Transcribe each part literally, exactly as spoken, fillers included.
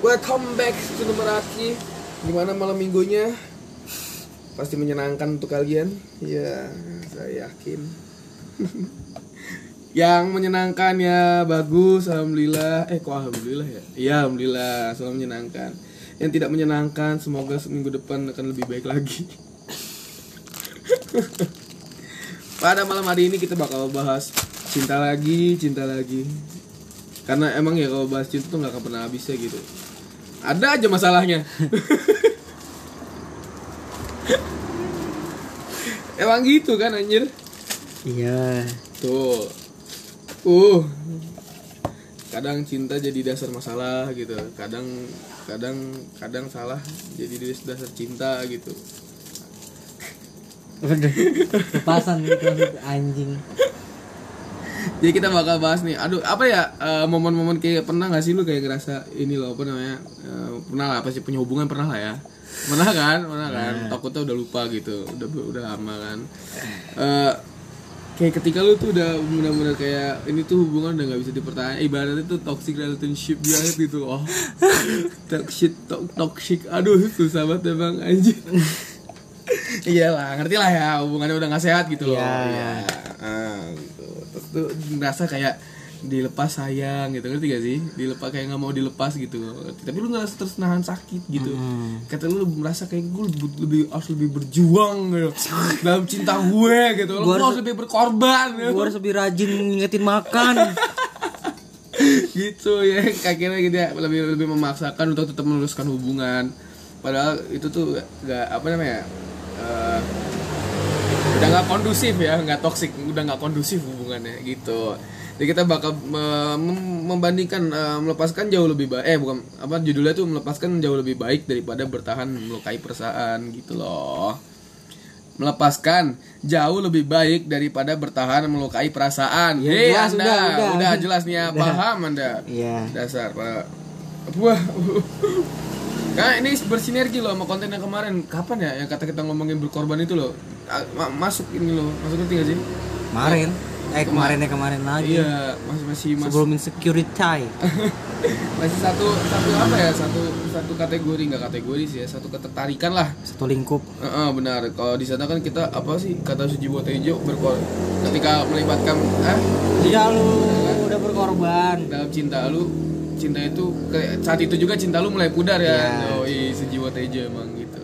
Welcome back to Numeraki. Gimana malam minggunya? Pasti menyenangkan untuk kalian. Ya, saya yakin. Yang menyenangkan ya bagus, alhamdulillah. Eh, kok alhamdulillah ya? Iya, alhamdulillah, selalu menyenangkan. Yang tidak menyenangkan, semoga seminggu depan akan lebih baik lagi. Pada malam hari ini kita bakal bahas cinta lagi, cinta lagi. Karena emang ya kalau bahas cinta tuh gak akan pernah habisnya gitu. Ada aja masalahnya. Emang gitu kan anjir? Iya. Tuh. Uh. Kadang cinta jadi dasar masalah gitu. Kadang kadang kadang salah jadi dasar cinta gitu. Waduh, kepasan gitu anjing. Jadi kita bakal bahas nih, aduh apa ya, uh, momen-momen kayak pernah gak sih lu kayak ngerasa ini loh apa namanya, uh, pernah lah pasti punya hubungan, pernah lah ya, pernah kan, pernah kan, nah. Takutnya udah lupa gitu, udah udah lama kan, uh, kayak ketika lu tuh udah benar-benar kayak ini tuh hubungan udah gak bisa dipertahankan, ibaratnya tuh toxic relationship banget gitu, oh, toxic, to- toxic, aduh susah banget ya bang anjing. Iyalah, ngerti lah ya, hubungannya udah gak sehat gitu loh. Iya. Ah, gitu. Terus tuh ngerasa kayak dilepas sayang gitu, ngerti gak sih? Dilepas kayak nggak mau dilepas gitu. Tapi lu ngerasa terus nahan sakit gitu. Mm. Kata lu merasa kayak gue lebih harus lebih berjuang gitu. Dalam cinta gue gitu. Lu harus lebih berkorban. Gue gitu. Harus lebih rajin ngingetin makan. Gitu ya. Akhirnya gitu ya, lebih lebih memaksakan untuk tetap meneruskan hubungan. Padahal itu tuh nggak apa namanya. Uh, udah nggak kondusif ya, nggak toksik, udah nggak kondusif hubungannya gitu. Jadi kita bakal uh, mem- membandingkan uh, melepaskan jauh lebih baik, eh bukan apa judulnya tuh melepaskan jauh lebih baik daripada bertahan melukai perasaan gitu loh. Melepaskan jauh lebih baik daripada bertahan melukai perasaan. Ya, hei jelas, anda, udah, udah, udah jelas nih ya, udah. Paham anda. Ya. Dasar para, wah. Nah ini bersinergi loh sama konten yang kemarin. Kapan ya yang kata kita ngomongin berkorban itu loh. Masuk ini loh, masuk ngerti gak sih? Kemarin, eh kemarin ya kemarin lagi. Iya, masih masih mas... sebelum insecurity. Masih satu satu apa ya? Satu satu kategori, enggak kategori sih ya, satu ketertarikan lah, satu lingkup. Heeh, benar. Kalau di sana kan kita apa sih? Kata Sujiwo Tejo berkorban ketika melibatkan eh jika lu udah berkorban dalam cinta lu. Cinta itu saat itu juga cinta lu mulai pudar ya. Oh iya, Sujiwo Tejo emang gitu.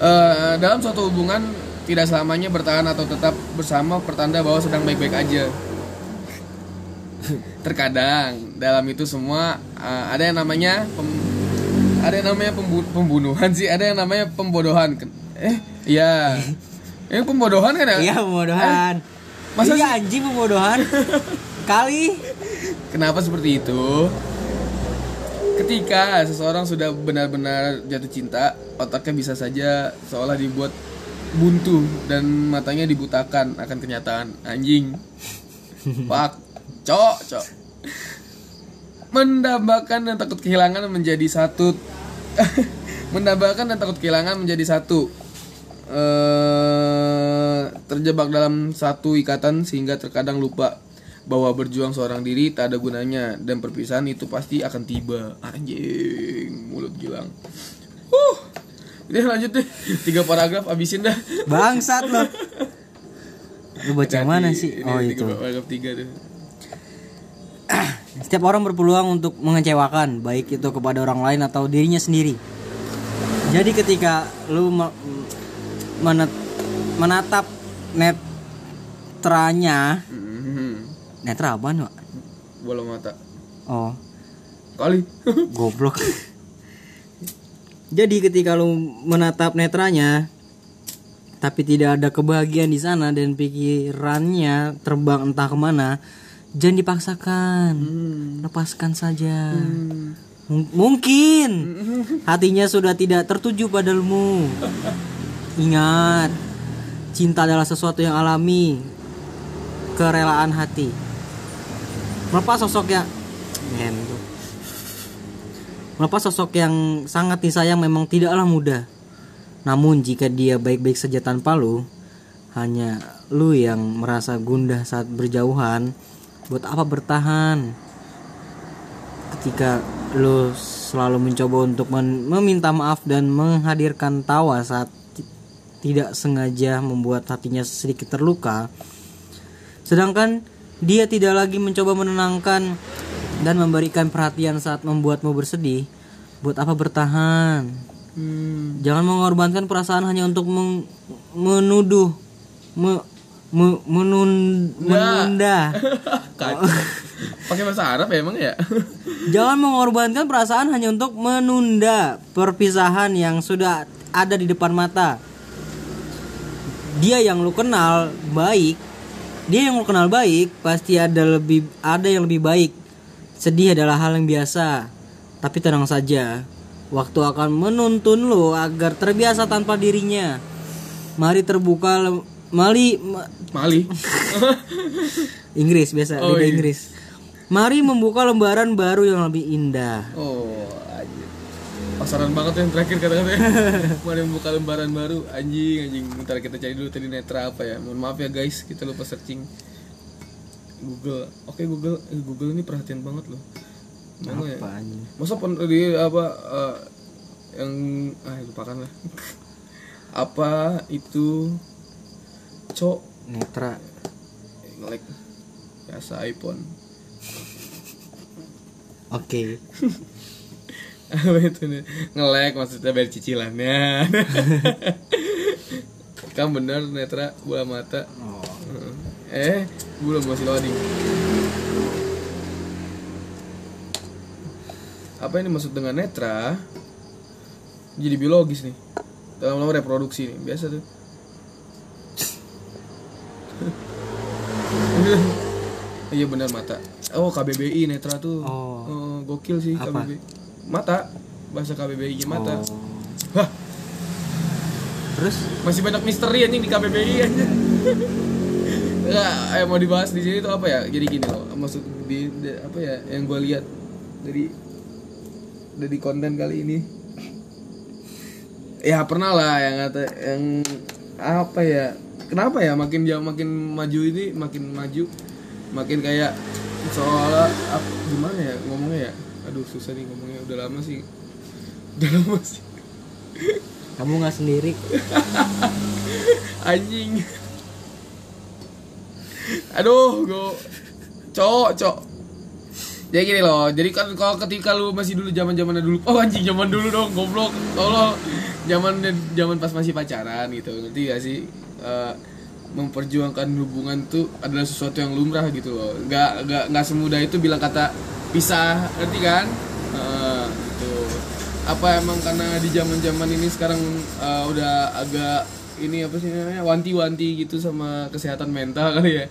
Uh, dalam suatu hubungan tidak selamanya bertahan atau tetap bersama pertanda bahwa sedang baik-baik aja. Terkadang dalam itu semua uh, ada yang namanya pem, ada yang namanya pembu- pembunuhan sih, ada yang namanya pembodohan. Eh, ya. Ini pembodohan kan ya? Iya, pembodohan. Eh, masa iya, anjing pembodohan. Kali kenapa seperti itu? Ketika seseorang sudah benar-benar jatuh cinta, otaknya bisa saja seolah dibuat buntu dan matanya dibutakan akan kenyataan. Anjing. Pak, cok, cok. Mendambakan dan takut kehilangan menjadi satu. Mendambakan dan takut kehilangan menjadi satu. Eee, terjebak dalam satu ikatan sehingga terkadang lupa bahwa berjuang seorang diri tak ada gunanya dan perpisahan itu pasti akan tiba. Anjing, mulut gilang. Huh. Udah lanjut deh. Tiga paragraf abisin dah. Bangsat lo. Lu baca nah, mana di, sih? Ini, oh tiga, itu. Paragraf tiga tuh. Setiap orang berpeluang untuk mengecewakan, baik itu kepada orang lain atau dirinya sendiri. Jadi ketika lu me- menet- menatap netranya netra apaan, Pak? Bola mata. Oh. Kali. Goblok. Jadi ketika lu menatap netranya tapi tidak ada kebahagiaan di sana dan pikirannya terbang entah kemana, jangan dipaksakan. Hmm. Lepaskan saja. Hmm. M- mungkin hatinya sudah tidak tertuju padamu. Ingat, cinta adalah sesuatu yang alami. Kerelaan hati. Melepas sosok yang Melepas sosok yang sangat disayang memang tidaklah mudah. Namun jika dia baik-baik saja tanpa lu, hanya lu yang merasa gundah saat berjauhan, buat apa bertahan? Ketika lu selalu mencoba untuk men- meminta maaf dan menghadirkan tawa saat t- tidak sengaja membuat hatinya sedikit terluka, sedangkan dia tidak lagi mencoba menenangkan dan memberikan perhatian saat membuatmu bersedih, buat apa bertahan? Hmm. Jangan mengorbankan perasaan hanya untuk meng- menuduh me- me- menun- menunda. Pakai bahasa Arab ya, emang ya? Jangan mengorbankan perasaan hanya untuk menunda perpisahan yang sudah ada di depan mata. Dia yang lu kenal baik, dia yang lu kenal baik pasti ada lebih ada yang lebih baik. Sedih adalah hal yang biasa, tapi tenang saja, waktu akan menuntun lu agar terbiasa tanpa dirinya. Mari terbuka le- mali ma- mali Inggris biasa, oh, lidah iya. Inggris. Mari membuka lembaran baru yang lebih indah. Oh, anjir. Pasaran banget tuh yang terakhir kata-katanya. Mari membuka lembaran baru, anjing, anjing. Bentar kita cari dulu tadi netra apa ya. Mohon maaf ya guys, kita lupa searching Google. Oke Google, eh, Google ini perhatian banget loh. Apa ya? Anjing? Masa pun di apa uh, yang ah lupakan lah. Apa itu cok netra ngelek biasa iPhone. Oke. Apa itu nih? Ngelek maksudnya bayar cicilannya. Kan bener netra bola mata. Oh. Eh, belum masih loading. Apa yang dimaksud dengan netra? Jadi biologis nih. Dalam lama reproduksi nih, biasa tuh. Iya benar mata. Oh K B B I netra tuh. Oh, oh gokil sih K B B I. Mata. Bahasa K B B I mata. Oh. Hah. Terus masih banyak misteri anjing di K B B I anjing. Nah, eh mau dibahas di sini tuh apa ya? Jadi gini loh. Maksud di, di apa ya yang gua lihat dari dari konten kali ini. Ya pernah lah yang kata yang apa ya? Kenapa ya makin jauh makin maju ini makin maju makin kayak seolah apa, gimana ya ngomongnya ya, aduh susah nih ngomongnya, udah lama sih udah lama sih kamu nggak sendiri anjing, aduh gue cok cok jadi gini loh, jadi kan kalau ketika lu masih dulu zaman zamannya dulu, oh anjing zaman dulu dong goblok, tolong zaman zaman pas masih pacaran gitu, nanti gak sih Uh, memperjuangkan hubungan tuh adalah sesuatu yang lumrah gitu loh, nggak nggak nggak semudah itu bilang kata pisah, ngerti kan? Uh, gitu. Apa emang karena di zaman zaman ini sekarang uh, udah agak ini apa sih namanya wanti-wanti gitu sama kesehatan mental kali ya?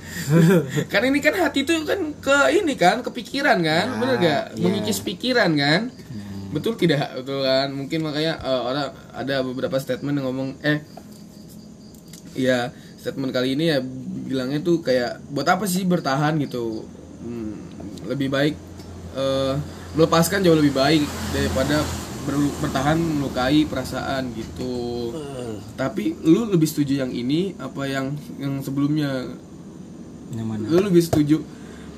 Kan ini kan hati tuh kan ke ini kan kepikiran kan, nah, bener gak? Yeah. Mengikis pikiran kan? Hmm. Betul tidak? Betul kan? Mungkin makanya uh, orang ada beberapa statement yang ngomong eh ya statement kali ini ya bilangnya tuh kayak buat apa sih bertahan gitu, hmm, lebih baik uh, melepaskan jauh lebih baik daripada berlu- bertahan melukai perasaan gitu. Uh. Tapi lu lebih setuju yang ini apa yang yang sebelumnya? Yang mana? Lu lebih setuju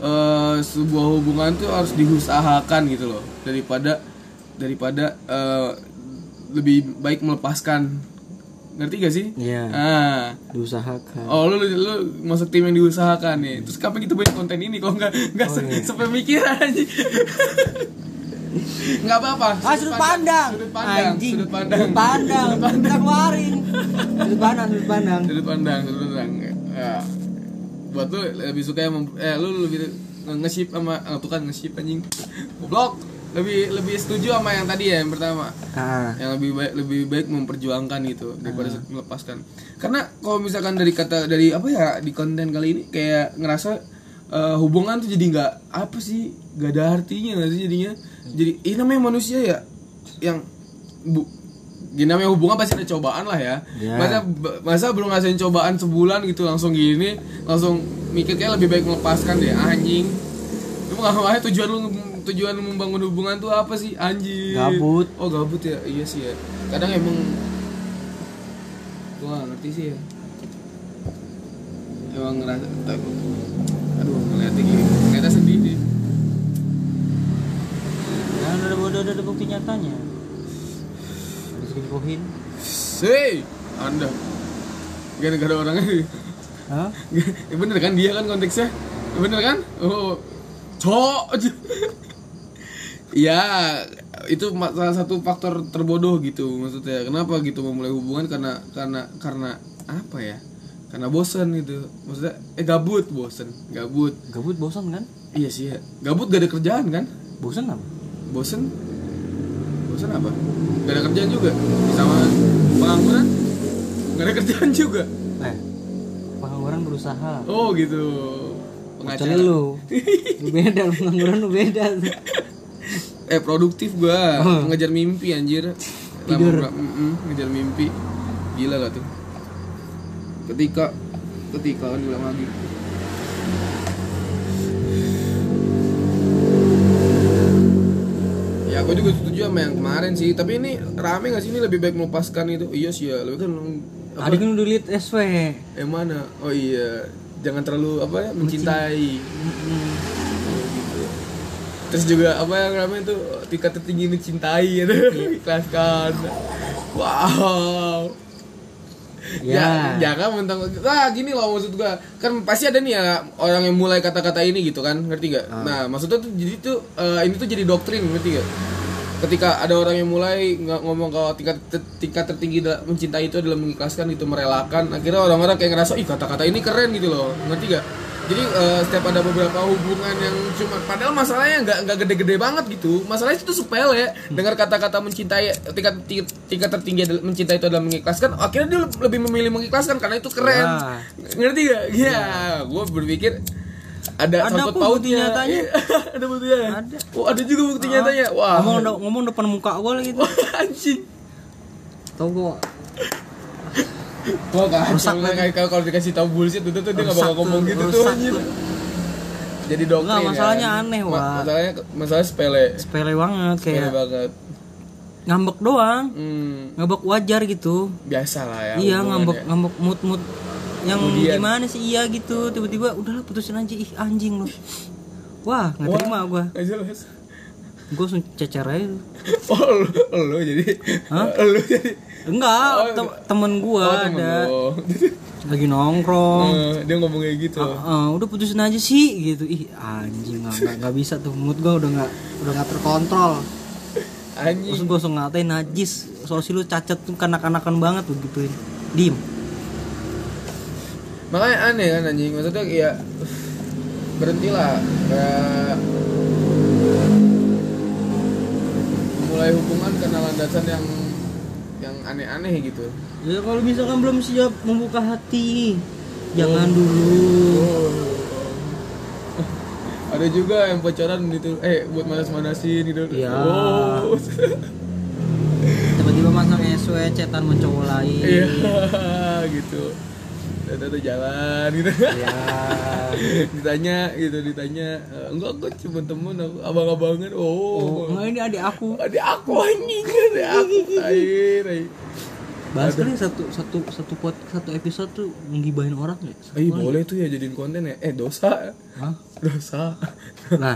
uh, sebuah hubungan tuh harus diusahakan gitu loh daripada daripada uh, lebih baik melepaskan. Ngerti gak sih? Iya. Ah. Diusahakan. Oh lu, lu, lu masuk tim yang diusahakan nih. Terus kapan kita buat konten ini kalau nggak nggak oh, se- sepemikiran aja. Nggak apa-apa. Sudut, ah, sudut pandang. Sudut pandang. Anjing. Sudut pandang. Sudut pandang. Sudut pandang. Kita keluarin. Sudut pandang. Sudut pandang. Sudut pandang. Sudut pandang. Ya. Buat lu lebih suka yang mem- eh lu lebih nge-ship sama oh, tuh kan nge-ship anjing. Goblok. lebih lebih setuju sama yang tadi ya yang pertama ah. Yang lebih baik lebih baik memperjuangkan gitu daripada ah. melepaskan, karena kalau misalkan dari kata dari apa ya di konten kali ini kayak ngerasa uh, hubungan tuh jadi nggak apa sih nggak ada artinya nggak sih jadinya, jadi ini eh, namanya manusia ya yang bu gini namanya hubungan pasti ada cobaan lah ya, yeah. masa masa belum ngasihin cobaan sebulan gitu langsung gini langsung mikir kayak lebih baik melepaskan deh anjing, lu nggak tujuan lu tujuan membangun hubungan tuh apa sih anjir? Gabut. Oh gabut ya, iya sih ya. Kadang emang gua nggak ngerti sih ya. emang ngerasa takut. Aduh, ngeliatnya gini, ngeliatnya sedih deh. Nah, udah, udah, udah ada bukti nyatanya. Harus dibuhin. Hei, Anda gak ada, gak ada orangnya. Hah? Ya bener kan, dia kan konteksnya ya bener kan? Oh, cok. Ya, itu salah satu faktor terbodoh gitu maksudnya. Kenapa gitu memulai hubungan karena karena karena apa ya? Karena bosan gitu. Maksudnya eh gabut, bosan, gabut. Gabut bosan kan? Iya sih ya. Gabut gak ada kerjaan kan? Bosan apa? Bosan. Bosan apa? Gak ada kerjaan juga. Sama pengangguran. Gak ada kerjaan juga. Eh. Pengangguran berusaha. Oh gitu. Pengacara lu. Lu beda, pengangguran lu beda. Eh produktif gua, oh. Ngejar mimpi anjir. Lama ngejar mimpi. Gila gak tuh? Ketika ketika kan ulang lagi. Ya aku juga setuju sama yang kemarin sih, tapi ini rame gak sih, ini lebih baik melepaskan itu. Iya sih ya, lebih kan apa? Tadi kan udah liat S W. Eh mana? Oh iya, jangan terlalu apa ya, mencintai. Mm-hmm. Gitu. Terus juga apa yang rame itu tingkat tertinggi mencintai gitu. Ikhlaskan. Wow. Ya, jangan mentang. Nah, gini loh maksud gua. Kan pasti ada nih ya orang yang mulai kata-kata ini gitu kan, ngerti enggak? Ah. Nah, maksudnya tuh jadi tuh uh, ini tuh jadi doktrin, ngerti enggak? Ketika ada orang yang mulai enggak ngomong kalau tingkat tingkat tertinggi mencintai itu adalah mengikhlaskan gitu, merelakan. Akhirnya orang-orang kayak ngerasa, "Ih, kata-kata ini keren gitu loh." Ngerti enggak? Jadi uh, setiap ada beberapa hubungan yang cuma padahal masalahnya nggak nggak gede-gede banget gitu, masalahnya itu sepele. Dengar kata-kata mencintai, tingkat tingkat tertinggi adalah, mencintai itu adalah mengikhlaskan, akhirnya dia lebih memilih mengikhlaskan karena itu keren. Nah. Ngerti gak? Ya, ya. Gue berpikir ada sangkut pautnya. Ada buktinya. Ada. Oh ada juga bukti nyatanya. Wah. Ngomong ngomong depan muka gue lagi tuh. Anjing. Tahu gue. Wah kacau lah kayak kalau dikasih tahu bullshit itu tuh dia nggak bakal ngomong gitu tuh anjir. Jadi doktrin. Nggak, masalahnya kan aneh wah. Masalahnya masalah sepele. Sepele banget kayak. Sepele banget. Ngambek doang. Hmm. Ngambek wajar gitu. Biasa lah ya. Iya ngambek ya. Ngambek mood mood yang kemudian gimana sih iya gitu tiba-tiba udahlah putusin aja ih anjing lu. Wah nggak terima gue. Nggak jelas. Gue langsung cecer aja. Oh lu lu jadi. Hah? Lu jadi. Enggak, oh, te- temen gue oh, ada lagi nongkrong uh, dia ngomong kayak gitu uh, uh, udah putusin aja sih gitu ih anjing nggak nggak bisa tuh mood gue udah nggak udah nggak terkontrol anjing terus gue langsung ngatain najis soal si lu cacat tuh kanak-kanakan banget tuh gituin diem makanya aneh kan anjing maksudnya ya berhentilah kayak mulai hubungan karena landasan yang yang aneh-aneh gitu. Ya kalau misalkan belum siap membuka hati, jangan oh. dulu. Oh. Ada juga yang pacaran gitu, eh buat manas-manasin gitu. Iya. Wow. Tiba-tiba masang S W, cetan sama cowok lain. Iya, gitu. Ada jalan gitu. Iya. Ditanya gitu, ditanya, enggak kok cuma temen aku, abang-abangan. Oh. Enggak oh, ini adik aku. Adik aku anjing, adik aku. Air, air. Bahas kan satu satu satu pot satu episode tuh nggibahin orang ya. Eh boleh tuh ya jadiin konten ya. Eh dosa. Hah? Dosa. Nah.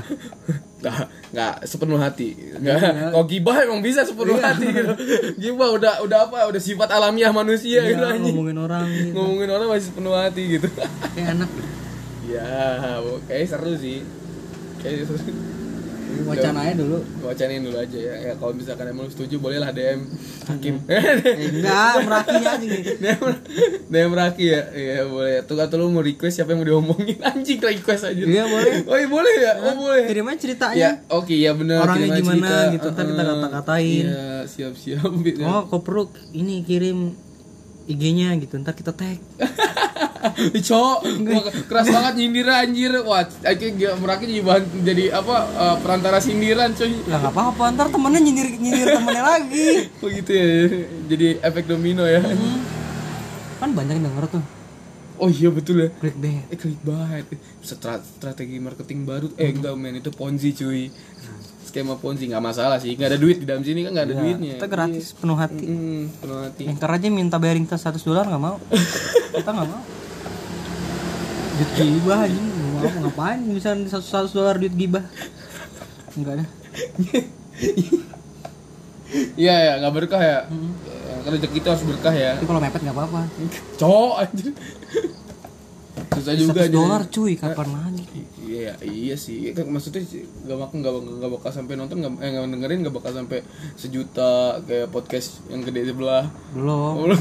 Enggak enggak sepenuh hati. Enggak. Kok gibah emang bisa sepenuh iya. hati gitu. Gibah udah udah apa? Udah sifat alamiah manusia ya, gitu anjing. Ngomongin orang gitu. Ngomongin orang masih sepenuh hati gitu. Kayak enak. Ya, kayak seru sih. Kayak seru. Wacananya dulu, wacanain dulu aja ya. Ya kalau misalkan emang setuju bolehlah D M Hakim. Enggak, merakinya aja nih. D M Meraki ya. Iya boleh. Tuh atau lu mau request siapa yang mau diomongin anjing request aja. Iya boleh. Oh, iya boleh ya? Oh, boleh. Kirim aja ceritanya. Ya, oke, okay, ya benar. Orangnya gimana cerita. Gitu kan kita kata-katain. Iya, siap-siap gitu. Oh, kok perlu ini kirim I G-nya gitu. Ntar kita tag. Cok, keras banget nyindir anjir. Wah, akhirnya Meraki jadi bahan, jadi apa uh, perantara sindiran, coy. Lah enggak apa-apa, ntar temennya nyindir-nyindir temennya lagi. Begitu ya. Jadi efek domino ya. Mm-hmm. Kan banyak yang denger tuh. Oh iya betul ya. Clickbait. Eh clickbait. Strat- strategi marketing baru. Eh enggak men, itu Ponzi, cuy. Skema Ponzi enggak masalah sih. Enggak ada duit di dalam sini kan enggak ada ya, duitnya. Kita gratis penuh hati. Mm-hmm, penuh hati. Entar aja minta bearing tas seratus dolar enggak mau. Kita enggak mau. duit gibah anjing. Mau ngapain misalnya seratus dolar duit gibah? Enggak ada. Iya ya, enggak berkah ya. Hmm. Karena rezeki itu harus berkah ya. Tapi kalau mepet enggak apa-apa. Cok anjir. Susah juga aja. seratus dolar cuy, kapan lagi? Iya, iya sih. Maksudnya enggak bakal enggak bakal sampai nonton enggak eh enggak dengerin enggak bakal sampai sejuta kayak podcast yang gede sebelah. Belum.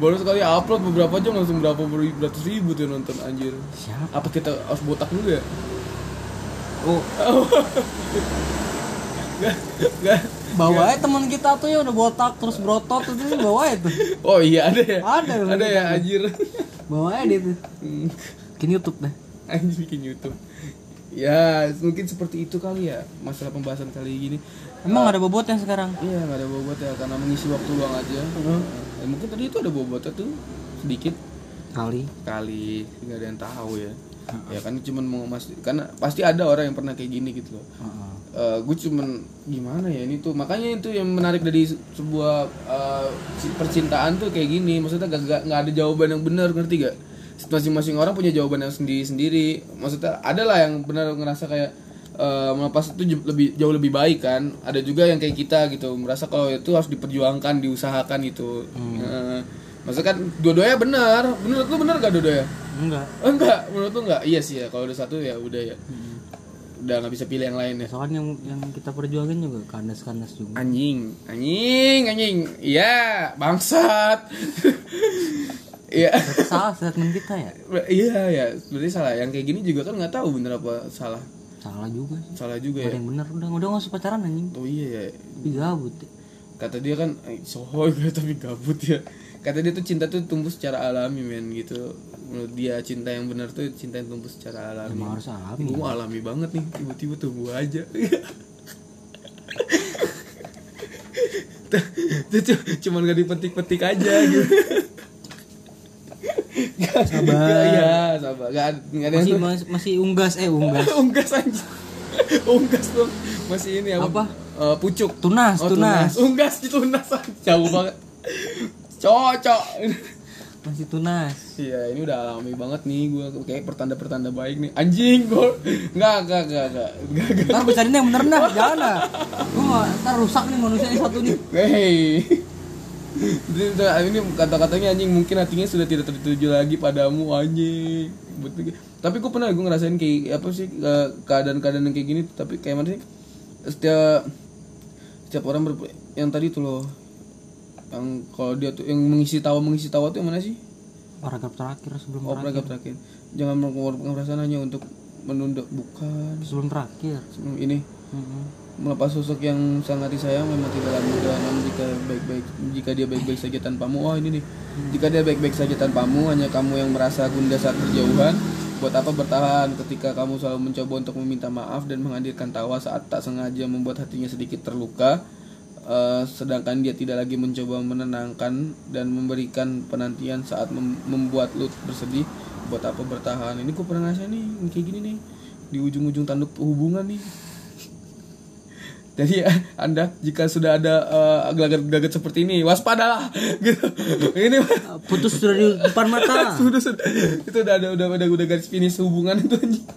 Baru sekali upload beberapa jam langsung berapa beratus ribu tuh nonton anjir. Siapa? Apa kita harus botak dulu ya? Oh. Gak, gak, bawa ya teman kita tuh ya udah botak terus berotot terus itu bawa itu. Oh iya ada ya. Ada, ada ya anjir. Bawa dia tuh. Bikin YouTube dah. Anjir bikin YouTube. Ya, mungkin seperti itu kali ya masalah pembahasan kali ini. Emang uh, ada bobotnya sekarang? Iya, enggak ada bobot ya karena mengisi waktu luang aja. Uh-huh. Ya, mungkin tadi itu ada bobotnya tuh sedikit kali. Kali, enggak ada yang tahu ya. Uh-huh. Ya kan cuma mau mas karena pasti ada orang yang pernah kayak gini gitu loh. Uh-huh. Uh, gue cuman gimana ya ini tuh makanya itu yang menarik dari sebuah uh, percintaan tuh kayak gini maksudnya gak, gak, gak ada jawaban yang benar ngerti gak? Masing-masing orang punya jawaban yang sendiri-sendiri maksudnya ada lah yang benar ngerasa kayak uh, melepas itu j- lebih jauh lebih baik kan ada juga yang kayak kita gitu merasa kalau itu harus diperjuangkan diusahakan gitu hmm. uh, maksudnya kan dua-duanya benar menurut lu benar gak dua-duanya? Enggak oh, enggak menurut lu enggak? Iya sih ya kalau ada satu ya udah ya hmm. udah nggak bisa pilih yang lain ya. Soalnya yang yang kita perjuangin juga kandas-kandas juga. Anjing, anjing, anjing. Iya, bangsat. Iya. Salah statement kita ya. Iya ya, berarti salah. Yang kayak gini juga kan nggak tahu bener apa salah. Salah juga sih. Salah juga ya. Yang bener udah udah nggak usah pacaran anjing. Oh iya ya. Tapi gabut. Ya. Kata dia kan sohoy tapi gabut ya. Kata dia tuh cinta tuh tumbuh secara alami men gitu. Menurut dia cinta yang benar tuh cinta yang tumbuh secara alami. Emang harus alami. Gue ya. Alami banget nih, tiba-tiba tumbuh aja. Cuman gak dipetik-petik aja gitu. Gak, sabar. Gak, ya, sabar. Gak, gak masih mas, masih unggas eh unggas. Unggas aja. Unggas tuh masih ini apa? apa? Uh, pucuk. Tunas, oh, tunas. tunas. Unggas ditunas aja. Jauh banget. Cocok. Masih tunas. Iya, ini udah alami banget nih gue kayak pertanda-pertanda baik nih. Anjing gol. Enggak, enggak, enggak, enggak. Enggak, enggak. Entar gue cariin yang bener nah, jangan lah. Gue entar rusak nih manusia ini satu nih. Hei. Ini kata-katanya anjing mungkin hatinya sudah tidak tertuju lagi padamu anjing. Betul. Tapi gue pernah gue ngerasain kayak apa sih keadaan-keadaan yang kayak gini tapi kayak mana sih? Setiap setiap orang ber- yang tadi tuh loh yang kalau dia tuh yang mengisi tawa mengisi tawa tuh yang mana sih paragraf terakhir sebelum oh, paragraf terakhir jangan mengorbankan perasaan hanya untuk menunda bukan sebelum terakhir sebelum ini mm-hmm. Melepas sosok yang sangat disayang memang tidaklah mudah namun jika baik-baik jika dia baik-baik saja tanpamu oh ini nih mm-hmm. Jika dia baik-baik saja tanpamu hanya kamu yang merasa gundah saat berjauhan buat apa bertahan ketika kamu selalu mencoba untuk meminta maaf dan menghadirkan tawa saat tak sengaja membuat hatinya sedikit terluka. Uh, sedangkan dia tidak lagi mencoba menenangkan dan memberikan penantian saat mem- membuat lu bersedih buat apa bertahan ini gue pernah ngasih nih kayak gini nih di ujung-ujung tanduk hubungan nih jadi anda jika sudah ada uh, gelagat-gelagat seperti ini waspadalah gitu ini putus sudah di depan mata sudah sudah itu udah ada udah udah udah garis finish hubungan itu anjing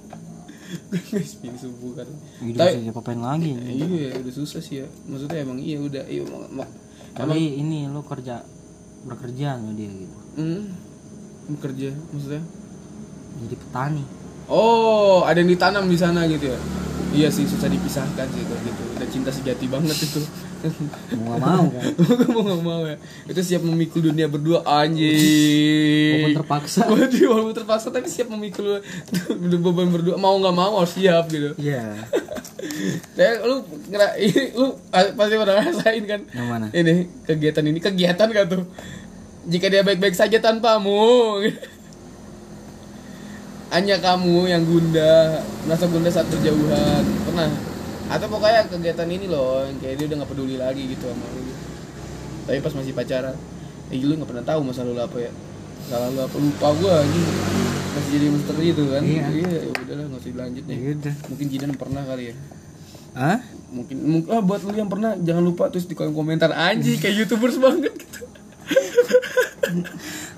guys ini subuh kan. Tapi siapa pengen lagi? Ya, iya, udah susah sih ya. Maksudnya emang iya udah iya mak. Tapi ini lo kerja bekerja sama dia gitu. Heeh. Hmm, kerja maksudnya jadi petani. Oh, ada yang ditanam di sana gitu ya. Iya sih susah dipisahkan sih kalau gitu. Udah cinta sejati banget itu. Mau enggak mau kan. Mau enggak mau ya. Itu siap memikul dunia berdua anjing. Walaupun terpaksa. Walaupun terpaksa tapi siap memikul beban berdua mau enggak mau harus siap gitu. Iya. Yeah. Lu ngira ini lu pasti pernah ngerasain kan. Yang mana? Ini kegiatan ini kegiatan enggak tuh? Jika dia baik-baik saja tanpamu. Hanya kamu yang gundah, merasa gundah saat berjauhan, pernah? Atau pokoknya kegiatan ini loh, yang kayak dia udah gak peduli lagi gitu sama lu. Tapi pas masih pacaran, eh lu gak pernah tahu masa lu apa ya? Salah lu apa, lupa gue aja. Masih jadi misteri itu kan? Iya. Iya, udahlah gak usah dilanjut nih. Yaudah. Mungkin Jidan pernah kali ya? Hah? Mungkin, mungkin ah, buat lu yang pernah, jangan lupa terus di kolom komentar anjing kayak YouTubers banget gitu.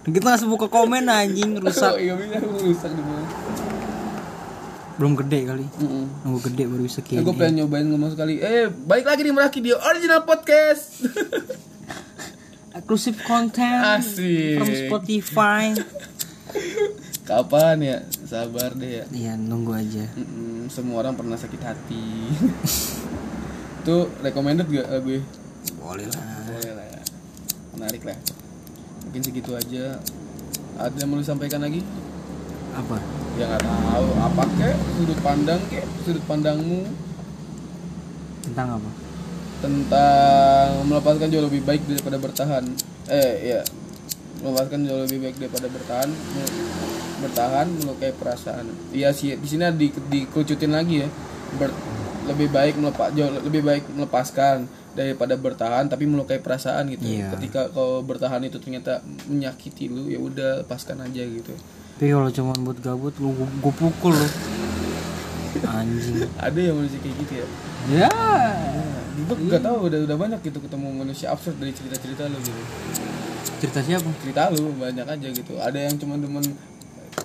Kita langsung buka komen anjing, rusak. Iya bisa, rusak di bawah. Belum gede kali. Mm-mm. Nunggu gede baru bisa kayak. Aku pengen nyobain ngomong sekali. Eh, balik lagi di Meraki di Original Podcast. Exclusive content from Spotify. Kapan ya? Sabar deh ya. Iya, nunggu aja. Mm-mm, semua orang pernah sakit hati. Itu recommended gak gue? Boleh lah. Boleh lah ya. Menarik lah. Mungkin segitu aja. Ada yang mau disampaikan lagi? Apa? Ya nggak tahu. Apa kek? Sudut pandang kek? Sudut pandangmu tentang apa? Tentang melepaskan jauh lebih baik daripada bertahan. Eh ya, melepaskan jauh lebih baik daripada bertahan. Bertahan melukai perasaan. Iya sih. Di sini di dikucutin lagi ya. Ber, lebih baik melepas jauh lebih baik melepaskan daripada bertahan tapi melukai perasaan gitu. Yeah. Ketika kau bertahan itu ternyata menyakiti lu, ya udah lepaskan aja gitu. Tapi kalau cuma buat gabut lu gua pukul lu. Anjing. Ada yang manusia kayak gitu ya? Ya. Gua enggak tahu udah udah banyak gitu ketemu manusia absurd dari cerita-cerita lu gitu. Cerita siapa? Cerita lu banyak aja gitu. Ada yang cuma demen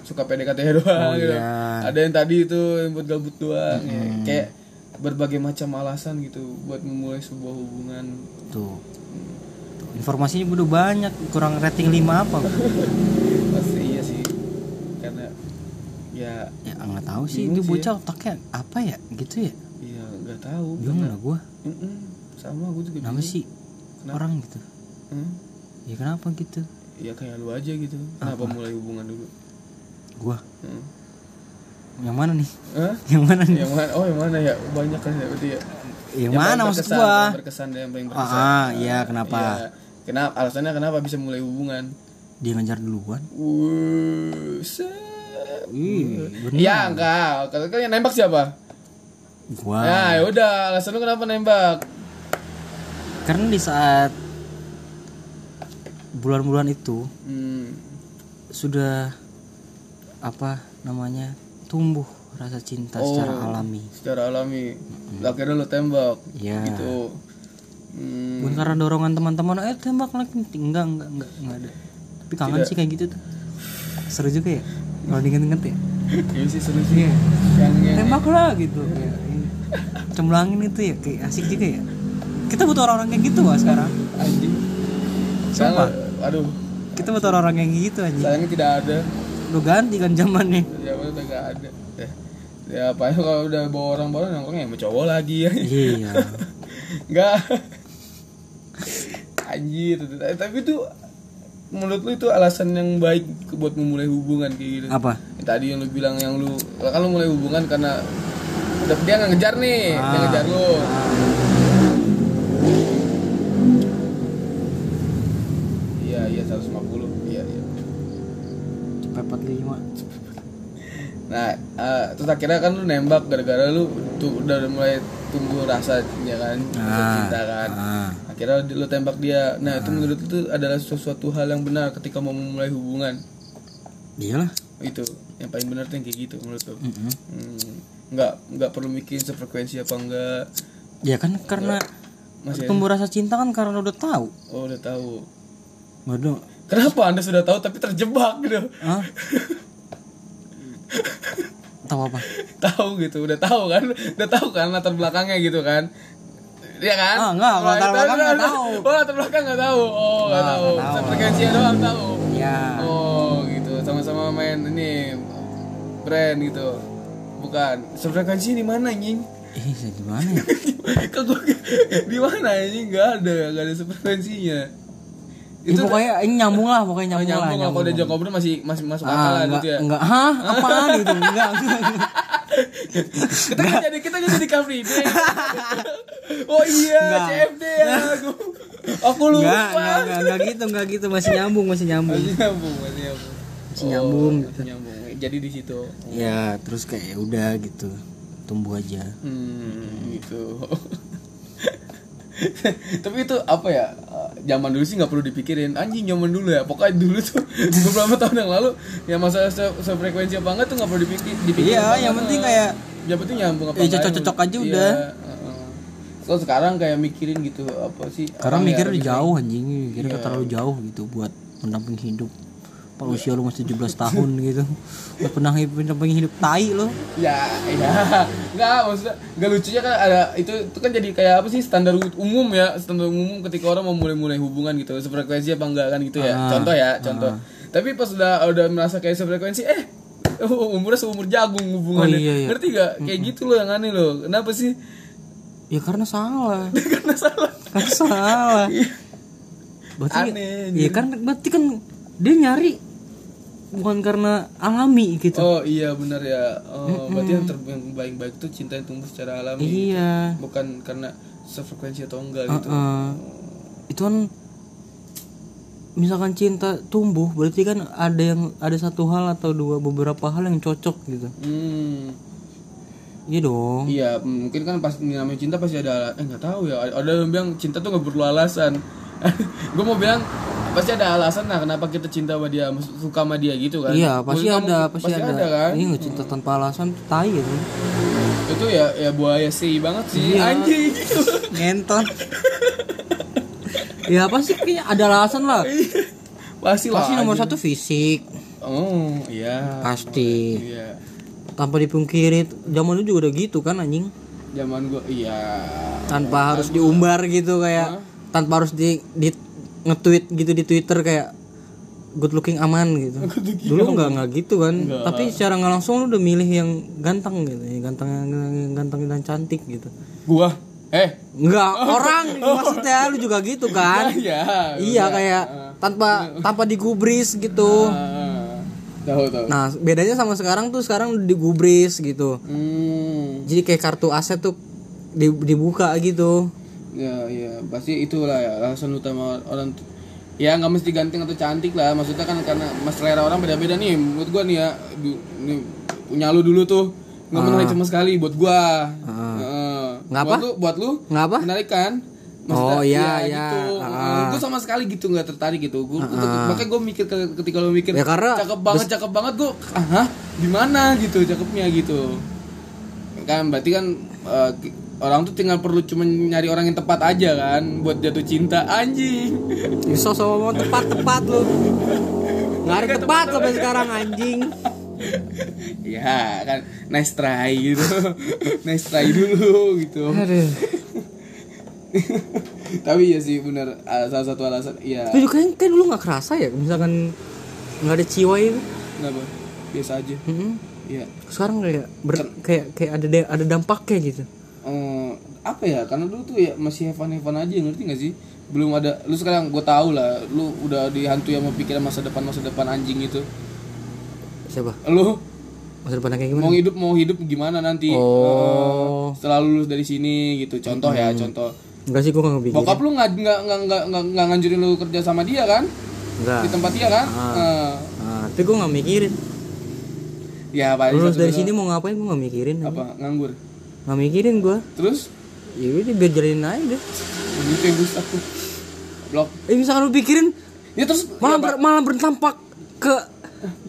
suka P D K T doang. Oh, gitu. Yeah. Ada yang tadi itu yang buat gabut doang. Mm-hmm. Ya. Kayak berbagai macam alasan gitu buat memulai sebuah hubungan. Tuh. Informasinya udah banyak, kurang rating lima apa? Pasti iya sih. Karena ya ya enggak tahu sih itu bocah ya. Otaknya apa ya gitu ya? Iya, enggak tahu. Gimana gua? Heeh. Sama gua juga. Nama sih orang gitu. Hmm? Ya kenapa gitu? Ya kayak lu aja gitu. Kenapa apa? Mulai hubungan dulu? Gua. Hmm. Yang mana nih? Hah? Yang mana nih? Yang mana? Oh, yang mana ya? Banyak kan berarti ya. Yang, yang mana maksud gua? Berkesan dan yang paling berkesan. Ah, iya, kenapa? Ya. Kenapa? Alasannya kenapa bisa mulai hubungan? Dia ngejar duluan. Wuh. Iya, enggak. Kalau kan yang nembak siapa? Gua. Nah, ya udah, alasan lu kenapa nembak? Karena di saat bulan-bulan itu hmm. sudah apa namanya? Tumbuh rasa cinta oh, secara alami. Secara alami. Mm-hmm. Akhirnya lo tembak. Iya. Gitu. Hmm. Bukan karena dorongan teman-teman, eh tembak lagi. Enggak, enggak, enggak, enggak ada. Tapi kangen sih kayak gitu tuh. Seru juga ya. Kalau diinget-inget ya. Iya sih seru sih. Ya. Tembak lah gitu. Ya, ya. Cemlangin itu ya kayak asik juga ya. Kita butuh orang-orang kayak gitu lah sekarang. Anjing. Siapa? Aduh. Kita butuh orang-orang kayak gitu anjing. Sayangnya tidak ada. Lu ganti kan zamannya. Ya udah enggak ada. Ya, ya apa kalau udah bawa orang baru nongkrong ya mau cowok lagi ya. Iya. Enggak. Anjir. Tapi itu menurut lu itu alasan yang baik buat memulai hubungan kayak gitu. Apa? Tadi yang lu bilang yang lu kan lu mulai hubungan karena udah dia enggak ngejar nih, ah. dia ngejar lu. Ah. Iya, iya seratus lima puluh. Iya, iya. empat puluh lima. Nah, uh, terus akhirnya kan lu nembak gara-gara lu tuh udah mulai tumbuh rasa ya kan, rasa ah, cinta kan. Ah. Akhirnya lu tembak dia. Nah, ah. itu menurut lu adalah sesuatu hal yang benar ketika mau memulai hubungan. Iyalah, itu yang paling benar tuh yang kayak gitu menurut lu. Mm-hmm. Hmm, enggak enggak perlu mikirin sefrekuensi apa enggak. Ya kan karena masih tumbuh rasa cinta kan karena lu udah tahu. Oh, udah tahu. Waduh. Kenapa Anda sudah tahu tapi terjebak gitu? Hah? Tahu apa? Tahu gitu, udah tahu kan? Udah tahu kan latar belakangnya gitu kan? Iya kan? Ah, enggak, nah, latar belakang enggak tahu. Oh, latar belakang enggak tahu. Oh, enggak nah, tahu. Saya frekuensi doang tahu. Iya. Oh, gitu. Sama-sama main ini brand gitu. Bukan. Frekuensi di mana, anjing? Eh, di mana ya? Di mana anjing? Enggak ada, enggak ada frekuensinya. Itu ya, pokoknya ini nyambung lah, pokoknya nyambung, nyambung lah. Nyambung kalau dia Joko Bro masih masih masuk ah, akal enggak, gitu ya. Enggak, hah? Apaan itu? Enggak. Kita enggak. jadi kita jadi coffee day. Oh iya, enggak. C F D ya. Aku lupa. Enggak, enggak, enggak, enggak gitu, enggak gitu, masih nyambung, masih nyambung. Masih nyambung, masih nyambung. Masih oh, nyambung, gitu. nyambung. Jadi di situ. Oh. Ya, terus kayak ya udah gitu. Tumbuh aja. Hmm, gitu. Tapi itu apa ya? Zaman dulu sih nggak perlu dipikirin anjing zaman dulu ya pokoknya dulu tuh beberapa tahun yang lalu ya masalah sefrekuensi apa enggak tuh nggak perlu dipikir dipikirin iya yang penting kayak yang penting nyambung apa enggak cocok-cocok aja udah kalau so, sekarang kayak mikirin gitu apa sih sekarang mikirnya jauh anjing mikirnya terlalu jauh gitu buat menampung hidup apa usia lu masih tujuh belas tahun gitu. Udah pernah hidup tai lu. Ya, ya. Enggak, maksudnya enggak lucunya kan ada itu itu kan jadi kayak apa sih standar umum ya, standar umum ketika orang mau mulai-mulai hubungan gitu, sefrekuensi apa enggak kan gitu ya. Ah, contoh ya, contoh. Ah. Tapi pas udah udah merasa kayak sefrekuensi eh umurnya seumur jagung hubungannya. Oh, iya, iya. Ngerti enggak? Kayak mm-hmm. gitu loh yang aneh loh. Kenapa sih? Ya karena salah. Karena salah. Karena salah. Berarti aneh. Ya, ya kan berarti kan dia nyari bukan karena alami gitu. Oh iya benar ya. Oh mm-hmm. berarti yang terbaik-baik itu cinta yang tumbuh secara alami. Iya. Gitu. Bukan karena sefrekuensi atau enggak uh-uh. gitu. Itu kan misalkan cinta tumbuh berarti kan ada yang ada satu hal atau dua beberapa hal yang cocok gitu. Hmm. Iya dong. Iya, mungkin kan pas namanya cinta pasti ada eh enggak tahu ya. Ada yang bilang cinta tuh enggak perlu alasan. Gue mau bilang pasti ada alasan lah kenapa kita cinta sama dia, suka sama dia gitu kan. Iya, pasti Boleh ada, kamu, pasti, pasti ada. ada kan? Iya, cinta hmm. tanpa alasan tai gitu. Itu ya ya buaya sih banget sih. Iya. Anjing. Ngentot. Ya pasti kayaknya ada alasan lah. Pasti lah. Pasti nomor aja. Satu fisik. Oh, iya. Pasti. Iya. Tanpa dipungkiri, zaman lu juga udah gitu kan anjing. Zaman gua iya. Tanpa ya, harus gua. diumbar gitu kayak huh? tanpa harus di, di nge-tweet gitu di Twitter kayak good looking aman gitu. Good looking Dulu enggak enggak gitu kan. Enggak. Tapi secara enggak langsung lu udah milih yang ganteng gitu, yang ganteng yang ganteng dan cantik gitu. Gua eh enggak orang maksudnya lu juga gitu kan. Ya, ya, iya udah. Kayak tanpa tanpa digubris gitu. Uh. Tahu, tahu. Nah bedanya sama sekarang tuh sekarang digubris gitu hmm. jadi kayak kartu aset tuh dibuka gitu ya ya pasti itulah ya alasan utama orang ya nggak mesti ganteng atau cantik lah maksudnya kan karena mas selera orang beda-beda nih menurut gua nih ya nih, punya lu dulu tuh nggak menarik ah. sama sekali buat gua ah. uh, nggak apa buat lu, buat lu nggak apa menarik kan maksudnya, oh iya ya, ya. Gitu. Uh, gue sama sekali gitu nggak tertarik gitu. Gue uh, makanya gue mikir ketika lo mikir ya cakep banget, bes- cakep banget gue, ah gimana gitu cakepnya gitu. Kan berarti kan uh, orang tuh tinggal perlu cuma nyari orang yang tepat aja kan buat jatuh cinta anjing. Bisa sama tepat-tepat lo. Nggak ada tepat sampai sekarang anjing. Ya kan nice try gitu. Nice try dulu gitu. Aduh. Tapi ya sih benar salah satu alasan ya. Itu kan kan dulu nggak kerasa ya, misalkan nggak ada ciwai itu. Kenapa? Biasa aja. Mm-hmm. Ya. Sekarang kayak ber- kayak kayak ada de- ada dampaknya gitu. Um, apa ya? Karena dulu tuh ya masih hevan-hevan aja, ngerti nggak sih? Belum ada. Lu sekarang gue tahu lah, lu udah dihantui sama pikiran masa depan masa depan anjing itu. Siapa? Lu? Masa depan kayak gimana? Mau hidup mau hidup gimana nanti? Oh. Uh, setelah lulus dari sini gitu. Contoh hmm. ya, contoh. Enggak sih, gue gak ngebikin. Bokap lu gak, gak, gak, gak, gak, gak nganjurin lu kerja sama dia kan? Enggak. Di tempat dia kan? Ah. Uh. Ah, tapi gue gak mikirin. Ya apa? Lulus dari sini mau ngapain gue gak mikirin. Apa? Aja. Nganggur? Gak mikirin gue. Terus? Ya udah biar jalanin aja deh. Ini kayak busak tuh. Blok. Eh misalkan lu pikirin. Ya terus. Malah, ya, ber, malah bertampak ke...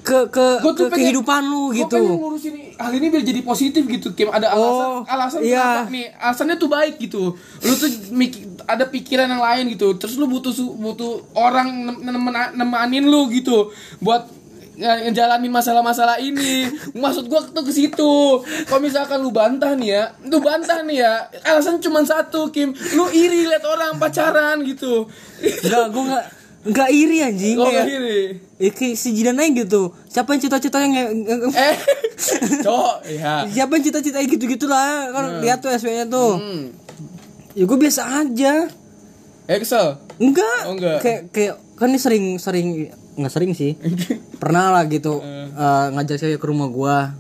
ke ke, ke pengen, kehidupan lu gitu. Gue pengen ngurusin hal ini biar jadi positif gitu. Kayak ada alasan, oh, alasan iya. Kenapa nih? Alasannya tuh baik gitu. Lu tuh mik- ada pikiran yang lain gitu. Terus lu butuh butuh orang nemen- nemanin lu gitu buat ngejalanin masalah-masalah ini. Maksud gue tuh ke situ. Kalau misalkan lu bantah nih ya, lu bantah nih ya, alasan cuma satu, Kim. Lu iri liat orang pacaran gitu. Enggak, gue enggak Enggak iri anjing oh, ya. Eh kayak si Jidan aja gitu. Siapa yang cita-citanya nge- eh cok ya. Siapa yang cita-citanya gitu-gitu lah. Kan hmm. lihat tuh S W-nya tuh. Hmm. Ya gue biasa aja. Eh kesel? Enggak. Oh, enggak. Kayak kayak kan ini sering-sering enggak sering sih. Pernah lah gitu uh, ngajak saya ke rumah gua.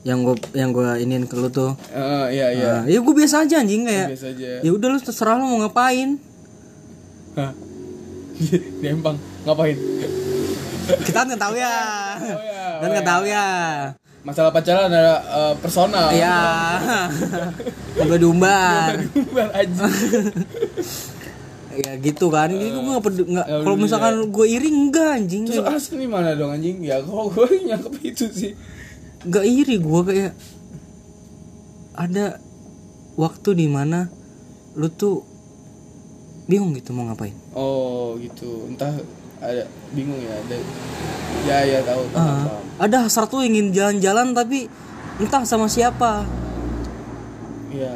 Yang gue yang gua iniin ke lu tuh. Uh, iya iya. Uh, ya gue biasa aja anjing kayak. Biasa aja. Ya udah lu terserah lu mau ngapain. Hah. Di Empang ngapain? Kita nggak tahu ya, dan nggak tahu ya. Masalah pacaran adalah uh, personal. Iya. Nggak diumbar. Diumbar aja. Ya gitu kan. Jadi gue nggak peduli. Kalau misalkan gue iri enggak anjing. Terus alasan ini mana dong anjing? Ya kalau gue nyangkep itu sih. Gak iri gue kayak ada waktu di mana lu tuh bingung gitu mau ngapain. Oh gitu. Entah ada bingung ya ada ya ya tahu, tahu uh, ada hasrat tuh ingin jalan-jalan tapi entah sama siapa ya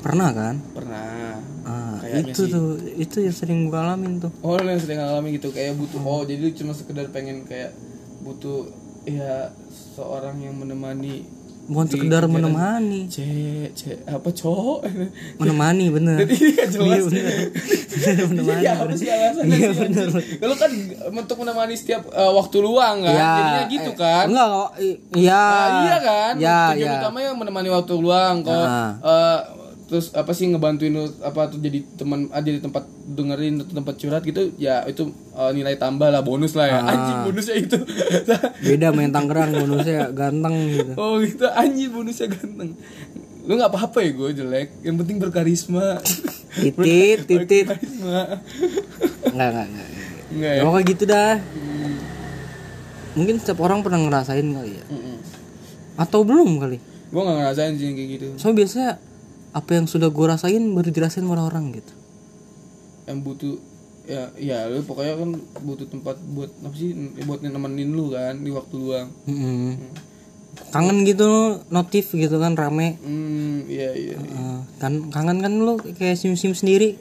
pernah kan pernah ah, itu sih. Tuh itu yang sering gue alamin tuh oh yang sering alamin gitu kayak butuh oh jadi lu cuma sekedar pengen kayak butuh ya seorang yang menemani bukan sekedar menemani cek cek apa cowok menemani bener jadi gak jelas menemani ya harus alasannya kalau kan untuk menemani setiap uh, waktu luang kan ya, jadinya gitu kan eh, enggak iya nah, iya kan ya, tujuan ya. Utamanya menemani waktu luang kalau nah. uh, terus apa sih ngebantuin lu apa tuh jadi teman ah, jadi tempat dengerin tempat curhat gitu ya itu uh, nilai tambah lah bonus lah ya ah. Anjing bonusnya itu beda main Tangerang bonusnya ganteng gitu oh gitu anjing bonusnya ganteng lu nggak apa apa ya gue jelek yang penting berkarisma titit titit nggak nggak nggak ya pokoknya gitu dah hmm. Mungkin setiap orang pernah ngerasain kali ya mm-mm. Atau belum kali gue nggak ngerasain sih kayak gitu soalnya biasanya apa yang sudah gue rasain baru dirasain orang-orang gitu yang butuh ya ya lu pokoknya kan butuh tempat buat apa sih buat nemenin lu kan di waktu luang mm-hmm. Mm. Kangen gitu notif gitu kan rame mm, iya, iya, iya. Uh, kan kangen kan lu kayak sim-sim sendiri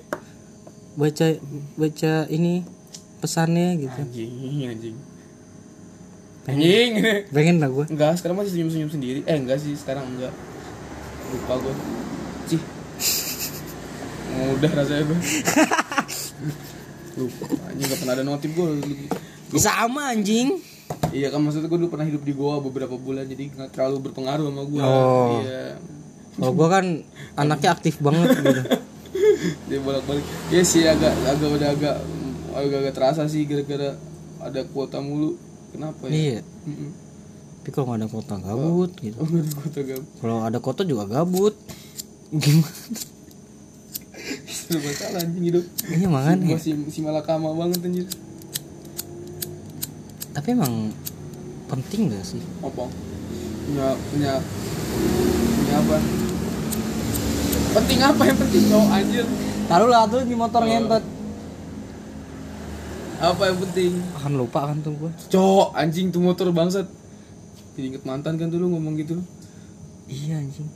baca baca ini pesannya gitu anjing anjing pengen pengen lah gue enggak sekarang masih senyum-senyum sendiri eh enggak sih sekarang enggak lupa gue sih mudah rasanya gue lupa anjing gak pernah ada notif gue sama anjing iya kan maksudnya gue dulu pernah hidup di goa beberapa bulan jadi gak terlalu berpengaruh sama gue oh. Iya kalau gue kan anaknya aktif banget gitu dia bolak-balik iya sih agak agak udah agak agak agak terasa sih gara-gara ada kuota mulu kenapa ya iya mm-mm. Tapi kalau nggak ada kuota gabut oh. Gitu oh, nggak ada kuota gabut kalau ada kuota juga gabut gimana? Seru banget anjing hidup. Iya makanya. Si, si malakama banget anjir. Tapi emang penting enggak sih? Apa? Ya punya punya apa? Penting apa yang penting cowok anjir? Taruhlah tuh di motor oh. Ngentot. Apa yang penting? Akan lupa kan tuh gua. Cowok anjing tuh motor bangsat. Jadi inget mantan kan tuh lu ngomong gitu. Iya anjing.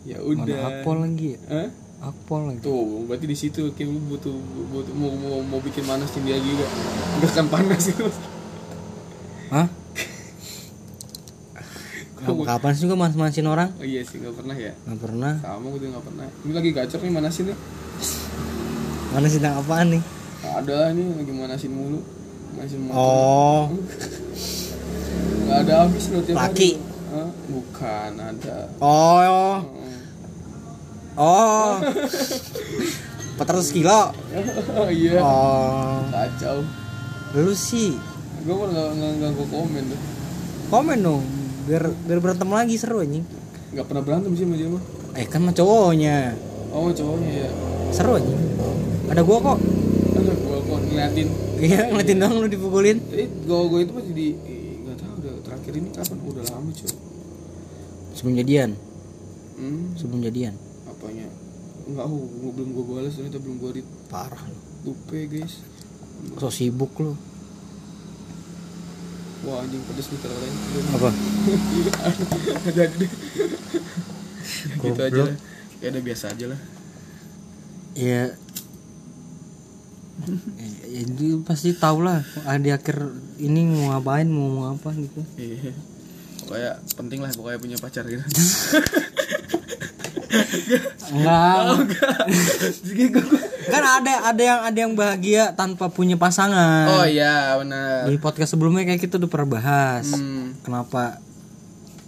Ya udah. Apol lagi ya? Hah? Apol lagi. Tuh, berarti di situ kayak lu butuh, butuh mau, mau mau bikin panasin dia juga. Enggak kan panas itu. Hah? Kapan sih gua manas-manasin orang? Oh iya sih, enggak pernah ya. Enggak pernah. Sama gua juga enggak pernah. Ini lagi gacor nih manasin nih. Manasin tentang apaan nih? Ada nih lagi manasin mulu. Manasin mulu. Oh. Enggak ada habis loh tiap hari. Bukan ada. Oh. Oh. Oh. empat ratus kilo. Oh iya. Oh. Kacau. Lu sih. Gua pernah enggak ganggu komen tuh. Komen dong. Biar biar berantem lagi seru anjing. Enggak pernah berantem sih sama dia mah. Eh kan sama cowoknya. Oh, cowoknya ya. Seru anjing. Ada gua kok. Ada gua kok ngeliatin. Iya, ngeliatin doang lu dipukulin. Eh, gua gua itu masih di terakhir ini kapan udah lama cuy sebelum jadian hmm. Sebelum jadian apanya enggak oh gua belum gua balas ternyata belum gua read parah lu lupa guys so sibuk lu wah anjing pedes nih kalau lain apa ada gitu aja lah. Ya ada biasa aja lah ya ya itu pasti tahu lah di akhir ini mau ngapain mau mau apa gitu iya pokoknya penting lah pokoknya punya pacar gitu enggak kan ada ada yang ada yang bahagia tanpa punya pasangan oh iya benar di podcast sebelumnya kayak kita udah pernah bahas hmm. kenapa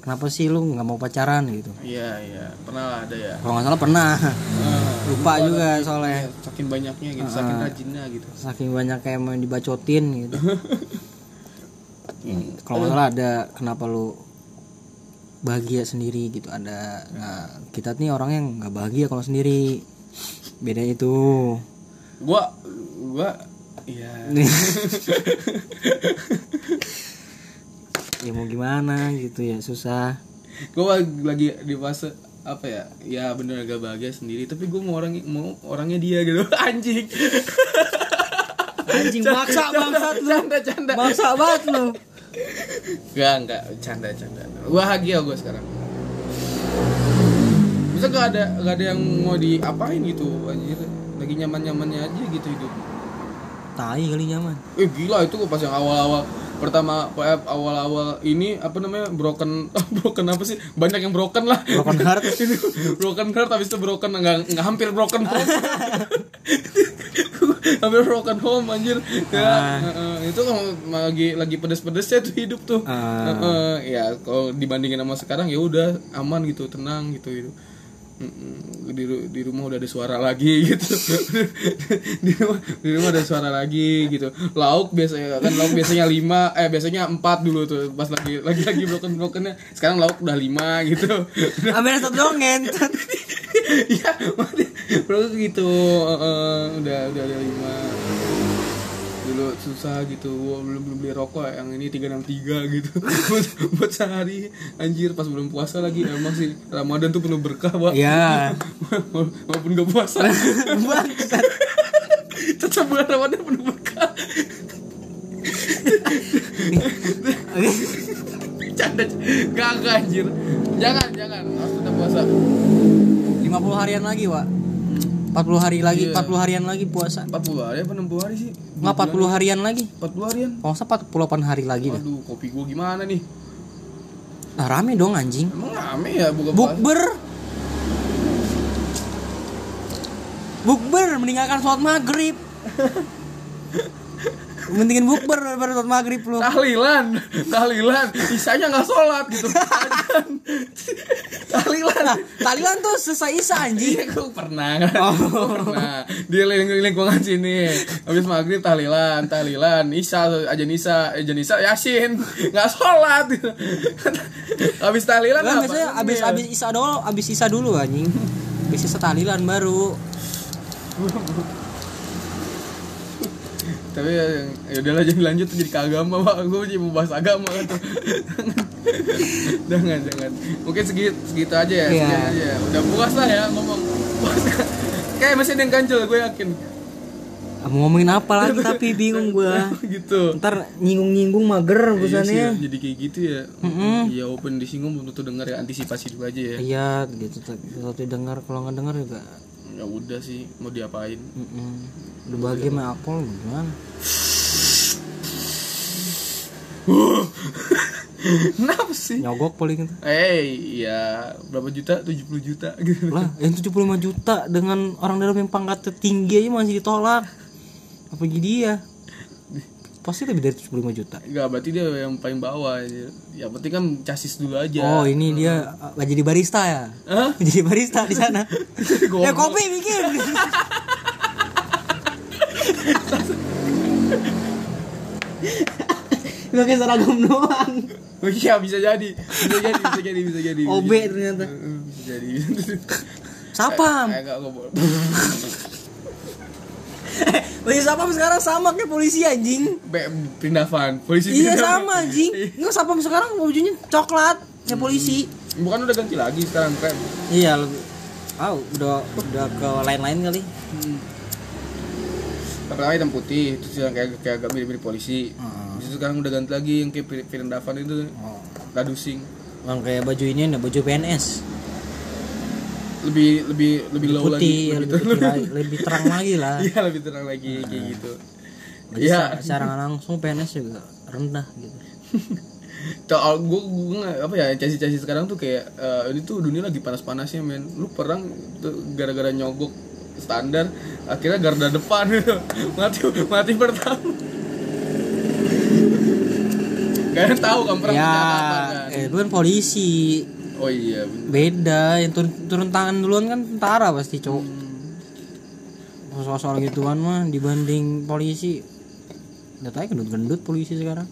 kenapa sih lu nggak mau pacaran gitu iya iya pernah lah ada ya kalau nggak salah pernah uh, lupa, lupa juga lagi, soalnya ya, saking banyaknya gitu uh, saking rajinnya gitu saking banyak kayak mau dibacotin gitu hmm, kalau nggak salah ada kenapa lu bahagia sendiri gitu ada nah, kita nih orang yang nggak bahagia kalau sendiri beda itu gua gua iya ya mau gimana gitu ya susah. Gue lagi di fase apa ya, ya bener agak bahagia sendiri, tapi gue mau orangnya mau orangnya dia gitu. Anjing anjing maksa bangsat lu, canda canda maksa banget lu. Enggak enggak canda canda gue bahagia gue sekarang. Bisa gak ada gak ada yang mau diapain gitu, anjir lagi nyaman nyamannya aja gitu hidup. Tai kali nyaman. Eh gila itu pas yang awal-awal pertama awal-awal ini apa namanya broken broken apa sih banyak yang broken lah broken heart broken heart habis itu broken nggak nggak hampir broken home hampir broken home anjir ya ah. uh, itu lagi lagi pedes-pedesnya tuh hidup tuh ah. uh, uh, ya kalau dibandingin sama sekarang ya udah aman gitu, tenang gitu gitu. Di, di rumah udah ada suara lagi gitu. Di rumah di rumah ada suara lagi gitu. Lauk biasanya kan lauk biasanya lima eh biasanya empat dulu tuh pas lagi lagi lagi broken-brokennya. Sekarang lauk udah lima gitu. Ambil satu dong ngentot. Iya, terus gitu uh, udah udah ada lima. Dulu susah gitu, belum belum beli rokok yang ini tiga enam tiga gitu buat, buat sehari anjir. Pas belum puasa lagi emang sih Ramadan tuh penuh berkah pak ya walaupun gak puasa tetap bulan Ramadan penuh berkah. Canda gak gak anjir, jangan jangan harus tetap puasa. Lima puluh harian lagi pak, empat puluh hari lagi, yeah. empat puluh harian lagi puasa. empat puluh hari apa enam puluh hari sih? Enggak, empat puluh harian lagi. empat puluh harian. Kalau enggak empat puluh delapan hari lagi. Aduh, dah. Kopi gua gimana nih? Ah, rame dong anjing. Emang rame ya buka puasa. Bukber. Bukber meninggalkan sholat maghrib. Mendingan bukber daripada sholat maghrib lu. Tahlilan, tahlilan, isanya enggak sholat gitu. Tahlilan, nah, tahlilan tuh selesai isya anjing. Gue pernah, oh. Gue pernah. Dia lingkungan sini. Habis maghrib tahlilan, tahlilan, isya, ajan isya, ajan isya, yasin, nggak sholat. Habis tahlilan. Nah, biasanya abis abis isya dulu, abis isya dulu anjing. Abis isya tahlilan baru. Tapi ya udahlah jangan lanjut jadi ke agama pak, gue masih mau bahas agama tuh. jangan jangan mungkin segit segitu aja ya, yeah. Segitu aja udah puas lah ya ngomong puas. Kayak masih ada yang ganjel gue yakin. Mau ngomongin apa lagi tapi bingung gue gitu ntar nyinggung-nyinggung mager busannya. Iya jadi kayak gitu ya iya mm-hmm. Open disinggung belum tentu dengar ya, antisipasi dulu aja ya iya gitu kalau dengar kalau nggak dengar juga ya udah sih mau diapain. Mm-mm. Udah bagi sama Apple gimana? Kenapa sih? Nyogok paling itu. Eh ya berapa juta? tujuh puluh juta gitu. Lah yang tujuh puluh lima juta dengan orang dalam yang pangkat tertinggi aja masih ditolak. Apa dia? Pasti lebih dari tujuh puluh lima juta. Enggak, berarti dia yang paling bawah. Ya penting kan chassis dulu aja. Oh, ini hmm. dia enggak jadi barista ya? Huh? Jadi barista di sana. Ya kopi bikin. Pakai seragam doang. Oh iya bisa jadi. Bisa jadi, bisa jadi, bisa jadi. O B ternyata. Bisa jadi. Sapam. Enggak ngobrol. Polisi sapam sekarang sama kayak polisi anjing. Pindahan. Polisi. Iya sama anjing. Enggak sapam sekarang bajunya coklat kayak polisi. Bukan udah ganti lagi sekarang kan. Iya lebih. Ah, udah udah ke lain-lain kali. Pertama hitam putih, terus yang kayak kayak agak mirip-mirip polisi. Hmm. Terus sekarang udah ganti lagi yang kayak Firendavan itu, kadusing. Oh. Yang kayak baju ini, ada baju P N S. Lebih lebih lebih low lagi, lebih, lebih, ter- lebih terang lagi lah. Iya lebih terang lagi nah. Kayak gitu. Iya. Secara langsung P N S juga rendah gitu. Kalau gue gue apa ya casi-casi sekarang tuh kayak uh, ini tuh dunia lagi panas-panasnya men. Lu perang tuh, gara-gara nyogok standar akhirnya garda depan gitu. mati mati pertama gak ada tahu kan perang ya, apa kan eh, itu kan polisi. Oh iya bener. Beda yang turun, turun tangan duluan kan tentara pasti cowok hmm. soal-soal gituan mah dibanding polisi nggak tahu gendut-gendut polisi sekarang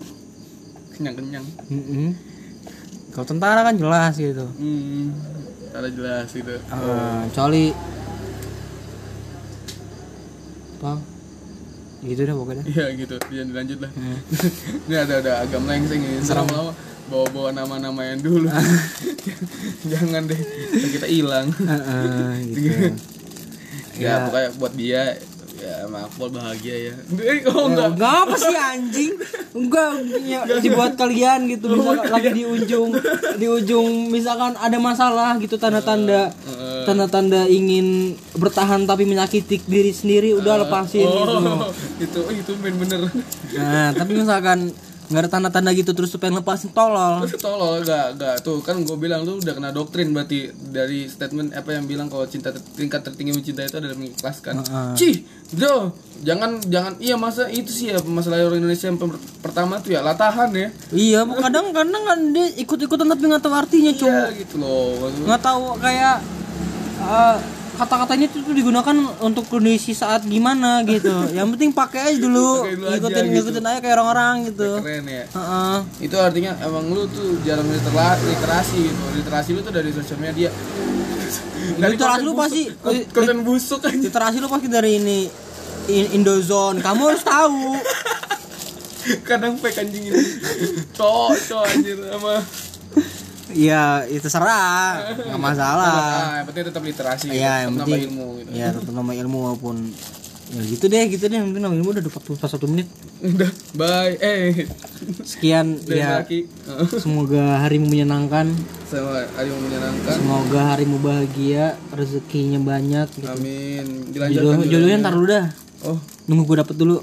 kenyang-kenyang mm-hmm. Kalau tentara kan jelas gitu hmm. tentara jelas gitu uh, kecuali Pang. Gitu dah pokoknya. Iya gitu. Jangan dilanjut lah. Ini ada ada agak melengseng ini. Serem lama. bawa-bawa nama-nama yang dulu. Jangan deh, kita hilang. Uh-uh, gitu. Ya, ya pokoknya buat dia ya maaf, bahagia ya. Eh, oh, enggak. Enggak apa sih anjing? Enggak ya, dibuat kalian gitu, misalkan lagi di ujung di ujung misalkan ada masalah gitu, tanda-tanda uh, uh, tanda-tanda ingin bertahan tapi menyakiti diri sendiri, udah uh, lepasin oh, gitu. Itu itu bener-bener. Nah, tapi misalkan nggak ada tanda-tanda gitu terus pengen lepasin, tolol. Tolol enggak, enggak. Tuh kan gue bilang lu udah kena doktrin berarti dari statement apa yang bilang kalau cinta ter- tingkat tertinggi mencinta itu adalah mengikhlaskan. Uh-huh. Cih, bro, jangan jangan iya masa itu sih ya masalah orang Indonesia yang per- pertama tuh ya latahan ya. Iya, kadang kadang kan dia ikut-ikutan tapi nggak tahu artinya, cuy. Iya, gitu loh. Nggak tahu kayak uh, kata-katanya itu tuh digunakan untuk kondisi saat gimana gitu. Yang penting pakai aja dulu, dulu ngikutin aja, ngikutin gitu aja kayak orang-orang gitu. Ya, keren ya. Uh-uh. Itu artinya emang lu tuh jarang literasi, literasi gitu. Literasi lu tuh dari sosial media. Dari literasi lu busuk, pasti konten busuk aja. Literasi lu pasti dari ini Indozone. Kamu harus tahu. Kadang fake anjing ini. Toh, toh anjir sama ya itu serah, nggak masalah. Nah, yang penting tetap literasi, ya, tetap nambah ilmu. Gitu. Ya tetap nambah ilmu walaupun ya gitu deh, gitu deh. Mungkin nambah ilmu udah empat puluh satu menit. Udah, bye. Eh, sekian ya. Semoga harimu menyenangkan. Semoga harimu menyenangkan. Semoga harimu bahagia, rezekinya banyak. Gitu. Amin. Dilanjutkan. Jodohnya ntar dulu dah. Oh, nunggu gue dapet dulu.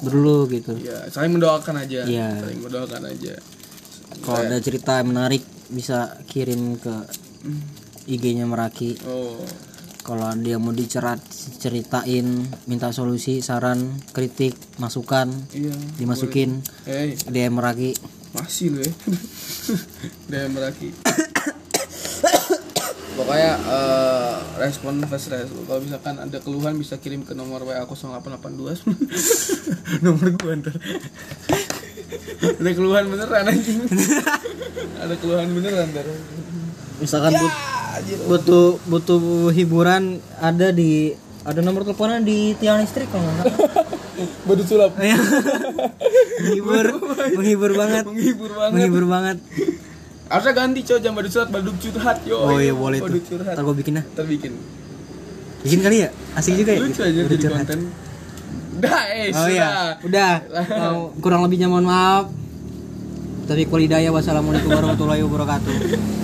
Dulu gitu. Ya, saling mendoakan aja. Ya. Saling mendoakan aja. Kalau ada cerita yang menarik bisa kirim ke I G-nya Meraki. Oh. Kalau dia mau dicerat, ceritain, minta solusi, saran, kritik, masukan, iya, dimasukin hey. D M Meraki. Masih loh ya. D M Meraki. Pokoknya uh, respon fast respon. Kalau misalkan ada keluhan bisa kirim ke nomor W A nol delapan delapan dua. Nomor gua ntar. Ada keluhan beneran anjing. Ada keluhan beneran ntar. Misalkan ya, but- butuh butuh hiburan, ada di ada nomor teleponnya di tiang listrik kalau enggak. Badut sulap. Menghibur, menghibur banget. Menghibur banget. Menghibur banget. Harusnya ganti coy, jangan badut sulap, badut curhat yo. Oh iya boleh tuh. Entar gua bikin ah. Entar bikin. Bikin kali ya? Asik juga ya. Lucu aja jadi konten. Udah, eh, oh, iya. Udah. Oh, kurang lebihnya mohon maaf. Taufiqul hidayah. Wassalamualaikum warahmatullahi wabarakatuh.